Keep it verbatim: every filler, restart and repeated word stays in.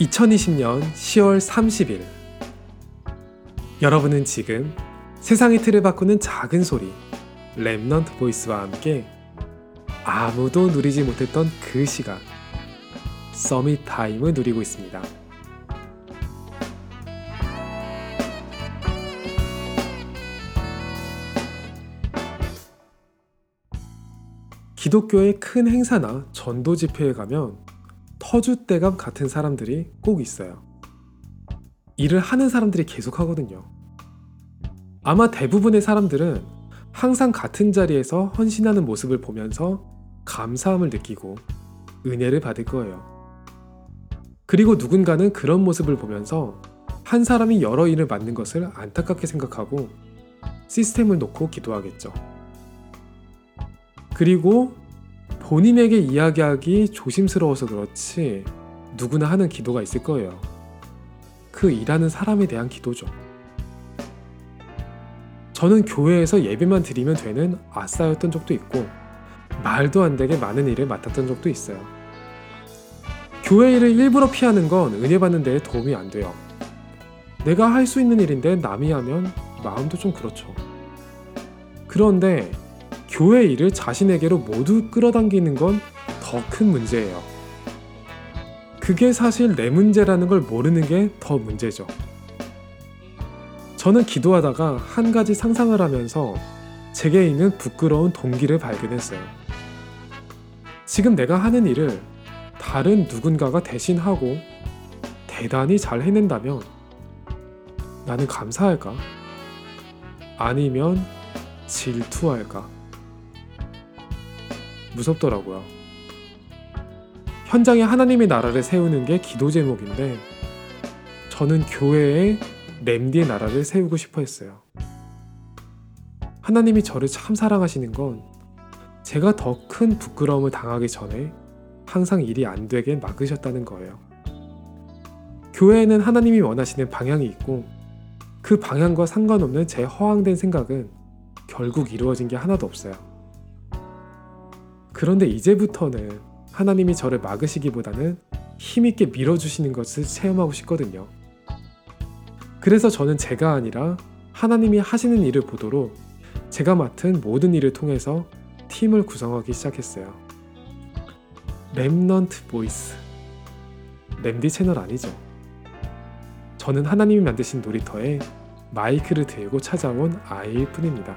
이천이십년 시월 삼십일 여러분은 지금 세상의 틀을 바꾸는 작은 소리 렘넌트 보이스와 함께 아무도 누리지 못했던 그 시간 서밋 타임을 누리고 있습니다. 기독교의 큰 행사나 전도 집회에 가면 터줏대감 같은 사람들이 꼭 있어요. 일을 하는 사람들이 계속 하거든요. 아마 대부분의 사람들은 항상 같은 자리에서 헌신하는 모습을 보면서 감사함을 느끼고 은혜를 받을 거예요. 그리고 누군가는 그런 모습을 보면서 한 사람이 여러 일을 맡는 것을 안타깝게 생각하고 시스템을 놓고 기도하겠죠. 그리고 본인에게 이야기하기 조심스러워서 그렇지 누구나 하는 기도가 있을 거예요. 그 일하는 사람에 대한 기도죠. 저는 교회에서 예배만 드리면 되는 아싸였던 적도 있고 말도 안 되게 많은 일을 맡았던 적도 있어요. 교회 일을 일부러 피하는 건 은혜 받는 데에 도움이 안 돼요. 내가 할 수 있는 일인데 남이 하면 마음도 좀 그렇죠. 그런데 교회 일을 자신에게로 모두 끌어당기는 건 더 큰 문제예요. 그게 사실 내 문제라는 걸 모르는 게 더 문제죠. 저는 기도하다가 한 가지 상상을 하면서 제게 있는 부끄러운 동기를 발견했어요. 지금 내가 하는 일을 다른 누군가가 대신하고 대단히 잘 해낸다면 나는 감사할까? 아니면 질투할까? 무섭더라고요. 현장에 하나님의 나라를 세우는 게 기도 제목인데 저는 교회에 렘디의 나라를 세우고 싶어 했어요. 하나님이 저를 참 사랑하시는 건 제가 더 큰 부끄러움을 당하기 전에 항상 일이 안 되게 막으셨다는 거예요. 교회에는 하나님이 원하시는 방향이 있고 그 방향과 상관없는 제 허황된 생각은 결국 이루어진 게 하나도 없어요. 그런데 이제부터는 하나님이 저를 막으시기보다는 힘있게 밀어주시는 것을 체험하고 싶거든요. 그래서 저는 제가 아니라 하나님이 하시는 일을 보도록 제가 맡은 모든 일을 통해서 팀을 구성하기 시작했어요. 렘넌트 보이스, 렘디 채널 아니죠. 저는 하나님이 만드신 놀이터에 마이크를 들고 찾아온 아이일 뿐입니다.